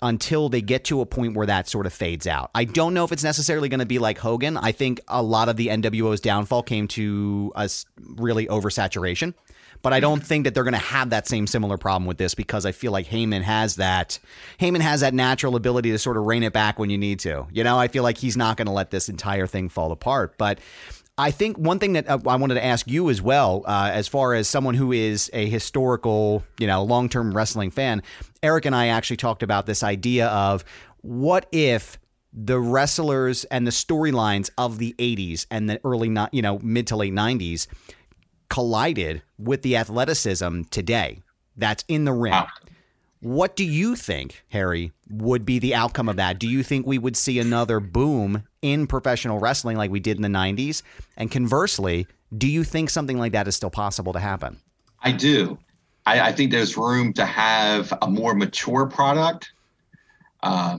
until they get to a point where that sort of fades out. I don't know if it's necessarily going to be like Hogan. I think a lot of the NWO's downfall came to us really oversaturation. But I don't think that they're going to have that same similar problem with this, because I feel like Heyman has that natural ability to sort of rein it back when you need to. You know, I feel like he's not going to let this entire thing fall apart. But I think one thing that I wanted to ask you as well, as far as someone who is a historical, you know, long-term wrestling fan, Eric and I actually talked about this idea of what if the wrestlers and the storylines of the 80s and the early, you know, mid to late 90s collided with the athleticism today that's in the ring. Wow. What do you think, Harry, would be the outcome of that? Do you think we would see another boom in professional wrestling like we did in the 90s? And conversely, do you think something like that is still possible to happen? I do. I think there's room to have a more mature product. I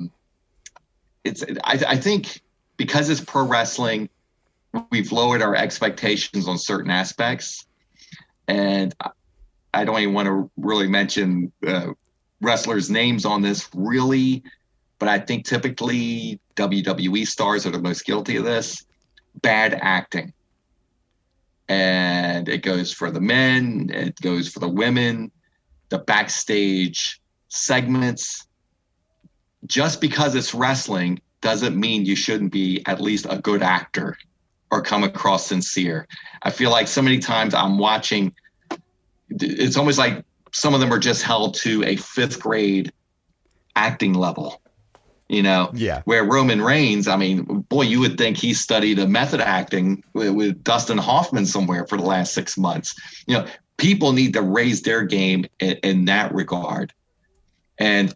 think because it's pro wrestling, we've lowered our expectations on certain aspects. And I don't even want to really mention wrestlers' names on this, really, but I think typically WWE stars are the most guilty of this. Bad acting. And it goes for the men, it goes for the women, the backstage segments. Just because it's wrestling doesn't mean you shouldn't be at least a good actor or come across sincere. I feel like so many times I'm watching, it's almost like some of them are just held to a fifth grade acting level, you know? Yeah. Where Roman Reigns, I mean, boy, you would think he studied a method acting with Dustin Hoffman somewhere for the last 6 months. You know, people need to raise their game in that regard. And,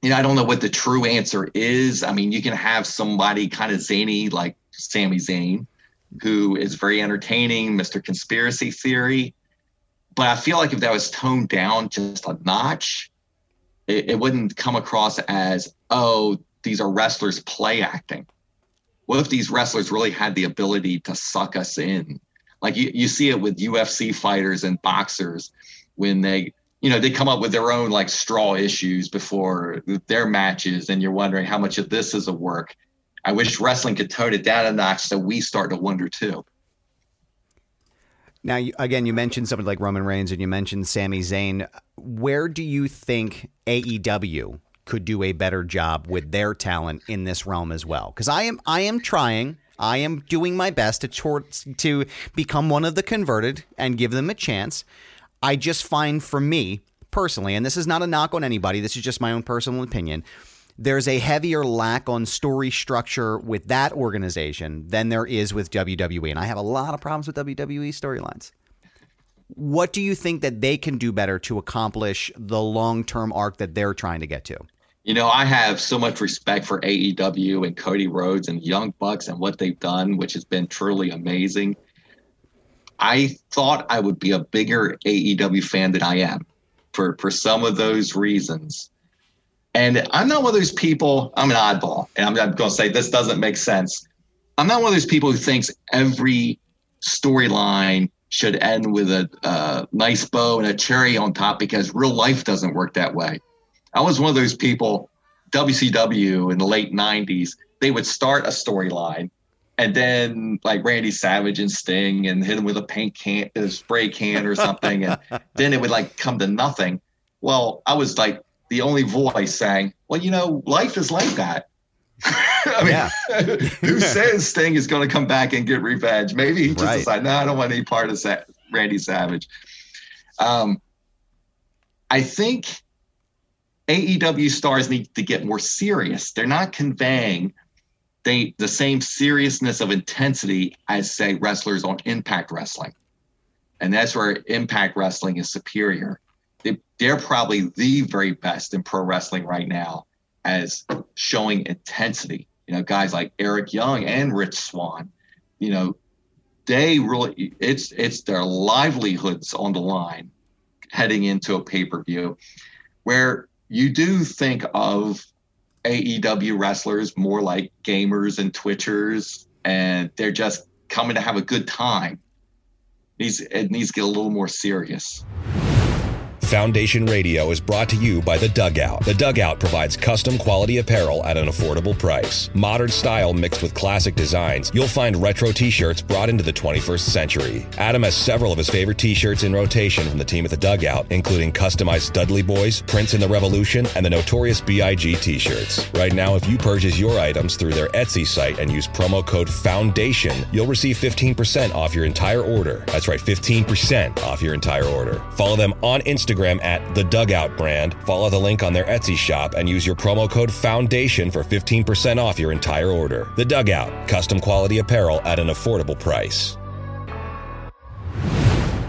you know, I don't know what the true answer is. I mean, you can have somebody kind of zany, like Sami Zayn, who is very entertaining, Mr. Conspiracy Theory. But I feel like if that was toned down just a notch, it wouldn't come across as oh, these are wrestlers play acting. What if these wrestlers really had the ability to suck us in? Like you see it with UFC fighters and boxers when they, you know, they come up with their own like straw issues before their matches. And you're wondering how much of this is a work. I wish wrestling could tone it down a notch so we start to wonder too. Now, again, you mentioned somebody like Roman Reigns and you mentioned Sami Zayn. Where do you think AEW could do a better job with their talent in this realm as well? Because I am trying. I am doing my best to become one of the converted and give them a chance. I just find for me personally, and this is not a knock on anybody, this is just my own personal opinion, there's a heavier lack on story structure with that organization than there is with WWE. And I have a lot of problems with WWE storylines. What do you think that they can do better to accomplish the long-term arc that they're trying to get to? You know, I have so much respect for AEW and Cody Rhodes and Young Bucks and what they've done, which has been truly amazing. I thought I would be a bigger AEW fan than I am for some of those reasons. And I'm not one of those people, I'm an oddball, and I'm not going to say this doesn't make sense. I'm not one of those people who thinks every storyline should end with a nice bow and a cherry on top because real life doesn't work that way. I was one of those people, WCW in the late 90s, they would start a storyline and then like Randy Savage and Sting and hit him with a paint can, a spray can or something. And then it would like come to nothing. Well, I was like the only voice saying, well, you know, life is like that. I mean, who says Sting is going to come back and get revenge? Maybe he just decided, no, I don't want any part of Randy Savage. I think AEW stars need to get more serious. They're not conveying the same seriousness of intensity as, say, wrestlers on Impact Wrestling. And that's where Impact Wrestling is superior. They're probably the very best in pro wrestling right now as showing intensity. You know, guys like Eric Young and Rich Swann, you know, they really, it's their livelihoods on the line heading into a pay-per-view where you do think of AEW wrestlers more like gamers and Twitchers, and they're just coming to have a good time. It needs to get a little more serious. Foundation Radio is brought to you by The Dugout. The Dugout provides custom quality apparel at an affordable price. Modern style mixed with classic designs, you'll find retro t-shirts brought into the 21st century. Adam has several of his favorite t-shirts in rotation from the team at The Dugout, including customized Dudley Boys, Prince and the Revolution, and the Notorious B.I.G. t-shirts. Right now, if you purchase your items through their Etsy site and use promo code FOUNDATION, you'll receive 15% off your entire order. That's right, 15% off your entire order. Follow them on Instagram at The Dugout Brand. Follow the link on their Etsy shop and use your promo code FOUNDATION for 15% off your entire order. The Dugout, custom quality apparel at an affordable price.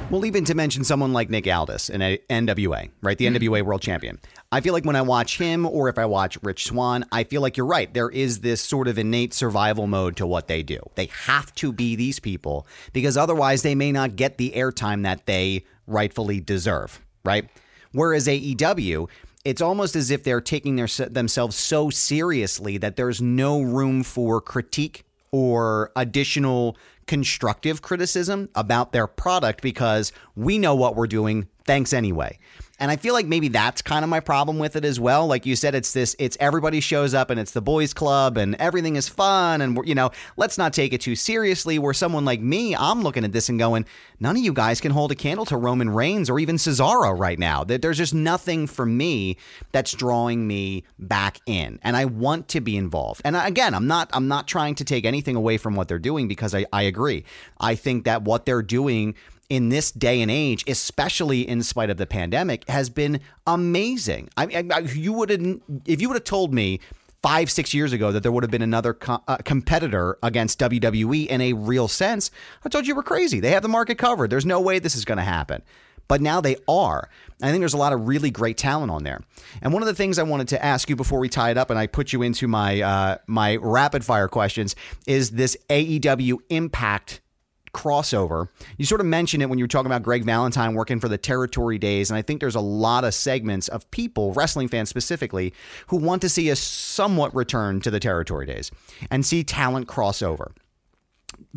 Well, even to mention someone like Nick Aldis in NWA, right? The NWA World Champion. I feel like when I watch him or if I watch Rich Swann, I feel like you're right. There is this sort of innate survival mode to what they do. They have to be these people because otherwise they may not get the airtime that they rightfully deserve. Right. Whereas AEW, it's almost as if they're taking themselves so seriously that there's no room for critique or additional constructive criticism about their product because we know what we're doing. Thanks anyway. And I feel like maybe that's kind of my problem with it as well. Like you said, it's everybody shows up and it's the boys club and everything is fun. And, you know, let's not take it too seriously where someone like me, I'm looking at this and going, none of you guys can hold a candle to Roman Reigns or even Cesaro right now. There's just nothing for me that's drawing me back in. And I want to be involved. And again, I'm not trying to take anything away from what they're doing because I agree. I think that what they're doing in this day and age, especially in spite of the pandemic, has been amazing. I if you would have told me 5-6 years ago that there would have been another competitor against WWE in a real sense, I told you you were crazy. They have the market covered. There's no way this is going to happen. But now they are. I think there's a lot of really great talent on there. And one of the things I wanted to ask you before we tie it up and I put you into my my rapid fire questions is this AEW Impact crossover. You sort of mentioned it when you were talking about Greg Valentine working for the territory days, and I think there's a lot of segments of people, wrestling fans specifically, who want to see a somewhat return to the territory days and see talent crossover.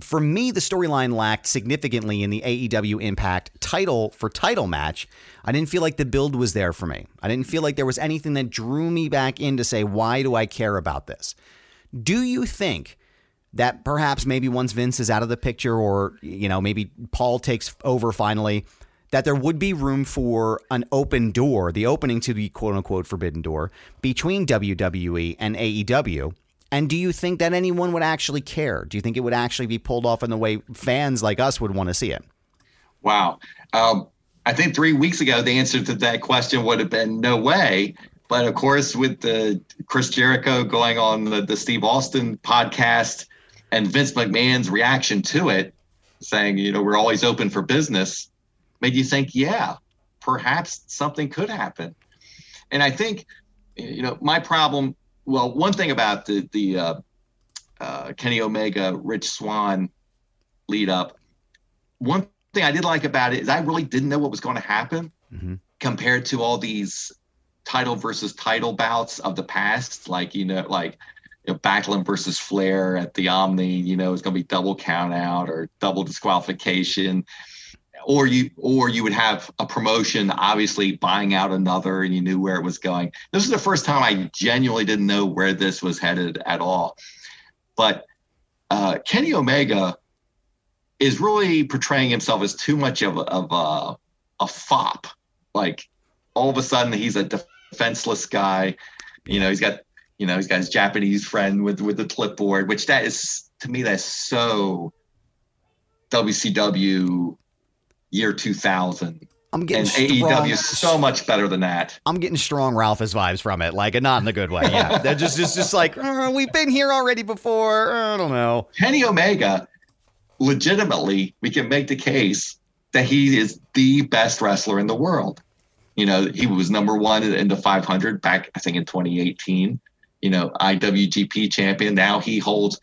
For me, the storyline lacked significantly in the AEW Impact title for title match. I didn't feel like the build was there for me. I didn't feel like there was anything that drew me back in to say, why do I care about this? Do you think that perhaps maybe once Vince is out of the picture, or, you know, maybe Paul takes over finally, that there would be room for an open door, the opening to the quote unquote forbidden door between WWE and AEW? And do you think that anyone would actually care? Do you think it would actually be pulled off in the way fans like us would want to see it? Wow. I think 3 weeks ago, the answer to that question would have been no way. But of course, with the Chris Jericho going on the Steve Austin podcast and Vince McMahon's reaction to it, saying, you know, we're always open for business, made you think, yeah, perhaps something could happen. And I think, you know, my problem, well, one thing about the Kenny Omega, Rich Swann lead up, one thing I did like about it is I really didn't know what was going to happen compared to all these title versus title bouts of the past. Like Backlund versus Flair at the Omni, you know, it's going to be double count out or double disqualification. Or you would have a promotion, obviously, buying out another, and you knew where it was going. This is the first time I genuinely didn't know where this was headed at all. But Kenny Omega is really portraying himself as too much of a fop. Like, all of a sudden, he's a defenseless guy. You know, he's got his Japanese friend with the clipboard, which that is, to me, that's so WCW. Year 2000. I'm getting strong. AEW is so much better than that. I'm getting strong Ralph's vibes from it, like, not in a good way. Yeah, they're just like, we've been here already before. I don't know. Kenny Omega, legitimately, we can make the case that he is the best wrestler in the world. You know, he was number one in the 500 back, I think, in 2018. You know, IWGP champion. Now he holds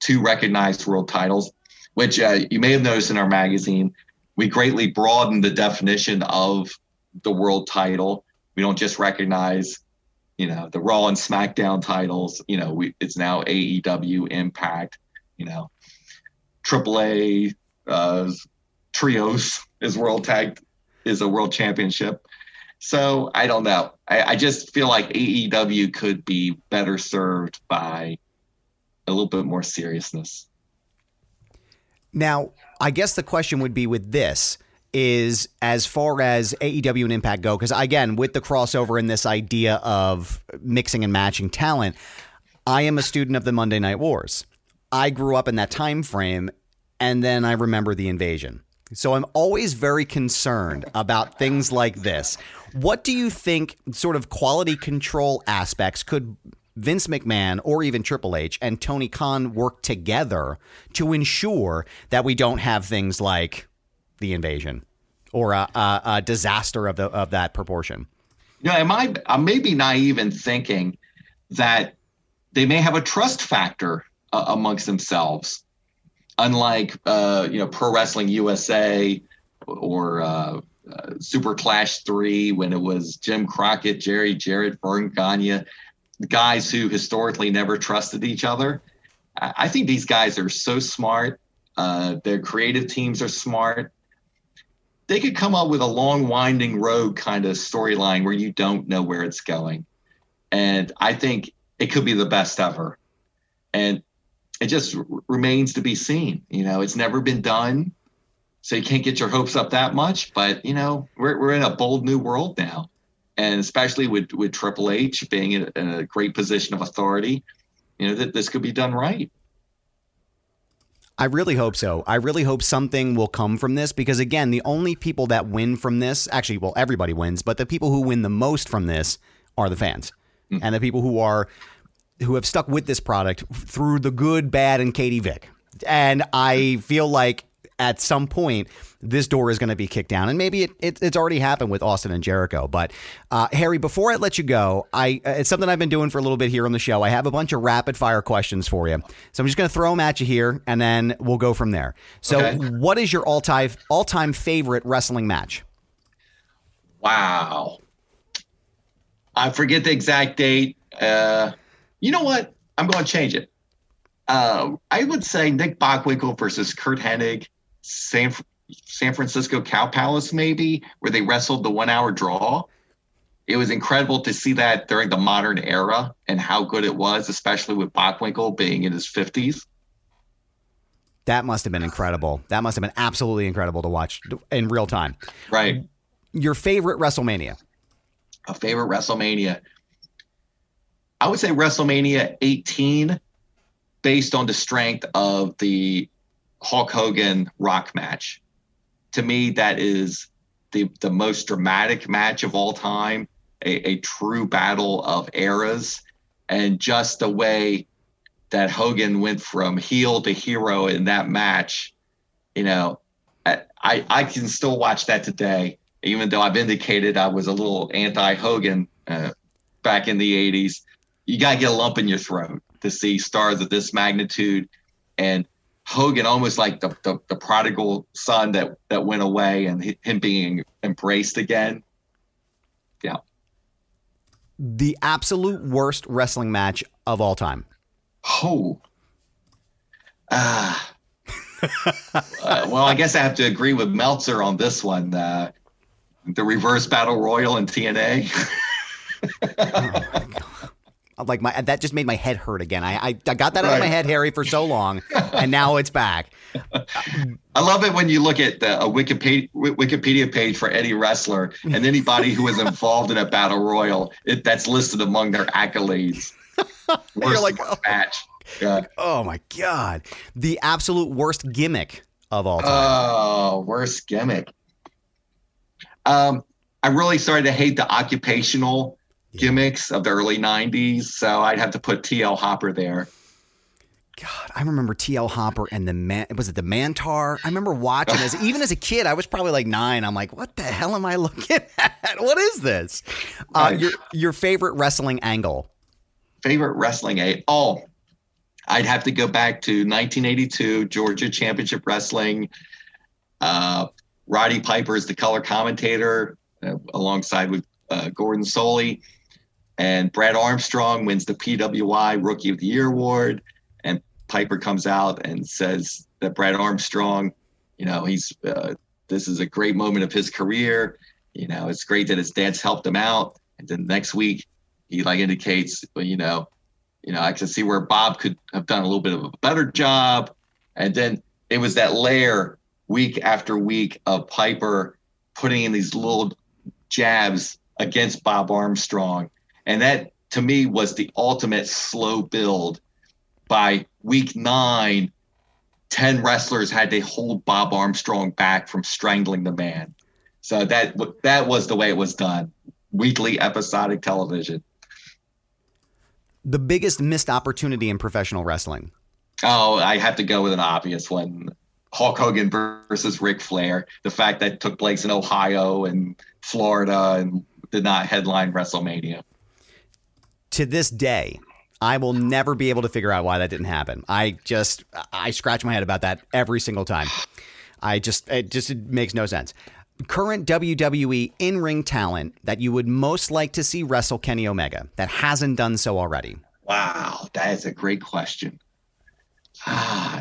2 recognized world titles, which you may have noticed in our magazine. We greatly broaden the definition of the world title. We don't just recognize, you know, the Raw and SmackDown titles. You know, it's now AEW, Impact, you know, AAA, Trios is a world championship. So I don't know. I just feel like AEW could be better served by a little bit more seriousness. Now, I guess the question would be with this is as far as AEW and Impact go, because, again, with the crossover and this idea of mixing and matching talent, I am a student of the Monday Night Wars. I grew up in that time frame, and then I remember the invasion. So I'm always very concerned about things like this. What do you think sort of quality control aspects could Vince McMahon or even Triple H and Tony Khan work together to ensure that we don't have things like the invasion or a disaster of that proportion? You know, I may be naive in thinking that they may have a trust factor amongst themselves, unlike Pro Wrestling USA or Super Clash 3 when it was Jim Crockett, Jerry Jarrett, Vern Gagne. Guys who historically never trusted each other. I think these guys are so smart. Their creative teams are smart. They could come up with a long winding road kind of storyline where you don't know where it's going. And I think it could be the best ever. And it just remains to be seen. You know, it's never been done. So you can't get your hopes up that much, but you know, we're in a bold new world now. And especially with Triple H being in a great position of authority, you know, that this could be done right. I really hope so. I really hope something will come from this because, again, the only people that win from this, actually, well, everybody wins, but the people who win the most from this are the fans and the people who have stuck with this product through the good, bad, and Katie Vick. And I feel like at some point, this door is going to be kicked down. And maybe it's already happened with Austin and Jericho. But Harry, before I let you go, it's something I've been doing for a little bit here on the show. I have a bunch of rapid fire questions for you. So I'm just going to throw them at you here, and then we'll go from there. So What is your all-time favorite wrestling match? Wow. I forget the exact date. You know what? I'm going to change it. I would say Nick Bockwinkel versus Kurt Hennig, San Francisco Cow Palace, maybe, where they wrestled the one-hour draw. It was incredible to see that during the modern era and how good it was, especially with Bockwinkel being in his 50s. That must have been incredible. That must have been absolutely incredible to watch in real time. Right. Your favorite WrestleMania? A favorite WrestleMania? I would say WrestleMania 18, based on the strength of the Hulk Hogan Rock match. To me, that is the most dramatic match of all time, a true battle of eras, and just the way that Hogan went from heel to hero in that match. You know, I can still watch that today, even though I've indicated I was a little anti-Hogan back in the 80s. You got to get a lump in your throat to see stars of this magnitude, and Hogan almost like the prodigal son that went away and him being embraced again. Yeah. The absolute worst wrestling match of all time. Oh. Well, I guess I have to agree with Meltzer on this one. The reverse battle royal in TNA. Oh my God. Like that just made my head hurt again. I got that out of my head, Harry, for so long, and now it's back. I love it when you look at a Wikipedia page for any wrestler and anybody who was involved in a battle royal. That's listed among their accolades. You're like, oh. Match. Yeah. Oh my God, the absolute worst gimmick of all time. Oh, worst gimmick. I really started to hate the occupational gimmicks of the early 90s, so I'd have to put T.L. Hopper there. God, I remember T.L. Hopper and the Mantar? I remember watching this. Even as a kid, I was probably like 9. I'm like, what the hell am I looking at? What is this? Your favorite wrestling angle? Favorite wrestling angle? Oh, I'd have to go back to 1982 Georgia Championship Wrestling. Roddy Piper is the color commentator alongside with Gordon Soley, and Brad Armstrong wins the PWI Rookie of the Year award, and Piper comes out and says that Brad Armstrong, you know, this is a great moment of his career. You know, it's great that his dad's helped him out. And then next week, he indicates, you know, I can see where Bob could have done a little bit of a better job. And then it was that layer week after week of Piper putting in these little jabs against Bob Armstrong. And that, to me, was the ultimate slow build. By week 9, 10 wrestlers had to hold Bob Armstrong back from strangling the man. So that was the way it was done. Weekly episodic television. The biggest missed opportunity in professional wrestling. Oh, I have to go with an obvious one. Hulk Hogan versus Ric Flair. The fact that it took place in Ohio and Florida and did not headline WrestleMania. To this day, I will never be able to figure out why that didn't happen. I scratch my head about that every single time. It makes no sense. Current WWE in-ring talent that you would most like to see wrestle Kenny Omega that hasn't done so already. Wow, that is a great question.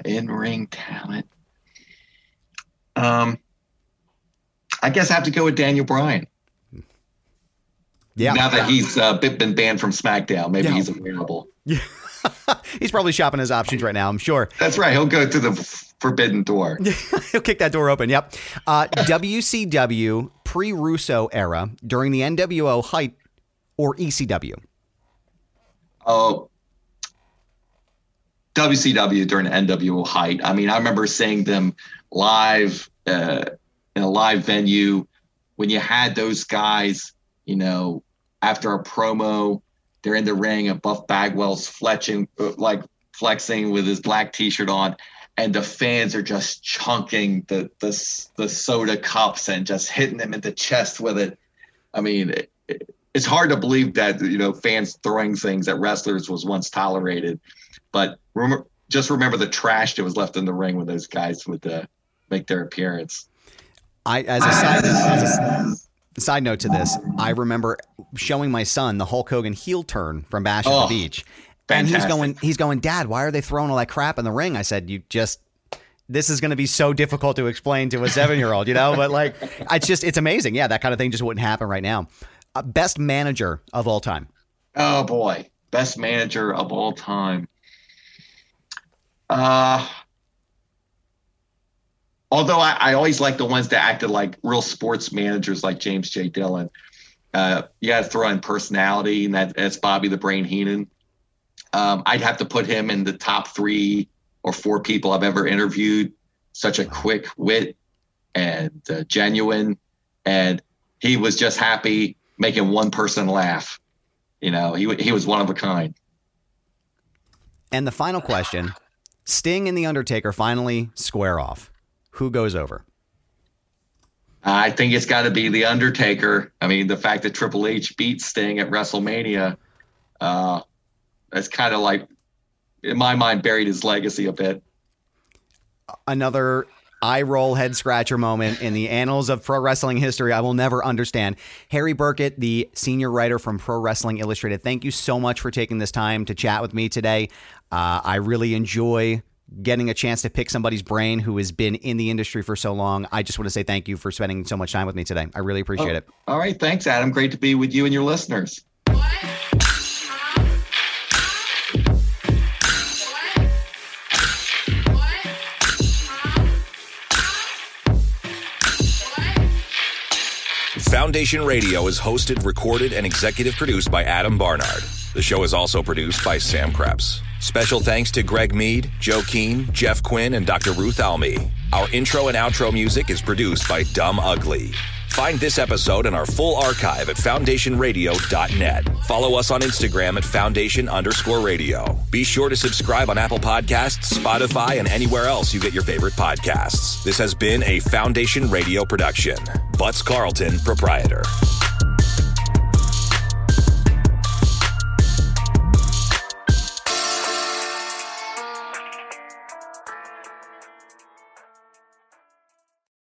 In-ring talent. I guess I have to go with Daniel Bryan. Yeah. Now that he's been banned from SmackDown, maybe he's available. Yeah. He's probably shopping his options right now, I'm sure. That's right. He'll go to the forbidden door. He'll kick that door open. Yep. WCW pre-Russo era during the NWO hype or ECW? Oh, WCW during NWO hype. I mean, I remember seeing them live in a live venue when you had those guys. You know, after a promo, they're in the ring and Buff Bagwell's flexing with his black T-shirt on. and the fans are just chunking the soda cups and just hitting them in the chest with it. I mean, it's hard to believe that, you know, fans throwing things at wrestlers was once tolerated. But remember the trash that was left in the ring when those guys would make their appearance. Side note to this, I remember showing my son the Hulk Hogan heel turn from Bash at the Beach. Fantastic. And he's going, Dad, why are they throwing all that crap in the ring? I said, this is going to be so difficult to explain to a 7-year-old, you know, but like, it's amazing. Yeah. That kind of thing just wouldn't happen right now. Best manager of all time. Oh boy. Best manager of all time. Although I always liked the ones that acted like real sports managers, like James J. Dillon. You got to throw in personality, and that's Bobby the Brain Heenan. I'd have to put him in the top 3 or 4 people I've ever interviewed. Such a quick wit and genuine, and he was just happy making one person laugh. You know, he was one of a kind. And the final question: Sting and The Undertaker finally square off. Who goes over? I think it's got to be The Undertaker. I mean, the fact that Triple H beat Sting at WrestleMania, that's kind of like, in my mind, buried his legacy a bit. Another eye roll, head scratcher moment in the annals of pro wrestling history I will never understand. Harry Burkett, the senior writer from Pro Wrestling Illustrated, thank you so much for taking this time to chat with me today. I really enjoy getting a chance to pick somebody's brain who has been in the industry for so long. I just want to say thank you for spending so much time with me today. I really appreciate it. All right. Thanks, Adam. Great to be with you and your listeners. Foundation Radio is hosted, recorded, and executive produced by Adam Barnard. The show is also produced by Sam Kreps. Special thanks to Greg Mead, Joe Keane, Jeff Quinn, and Dr. Ruth Alme. Our intro and outro music is produced by Dumb Ugly. Find this episode and our full archive at foundationradio.net. Follow us on Instagram at foundation_radio. Be sure to subscribe on Apple Podcasts, Spotify, and anywhere else you get your favorite podcasts. This has been a Foundation Radio production. Butts Carlton, proprietor.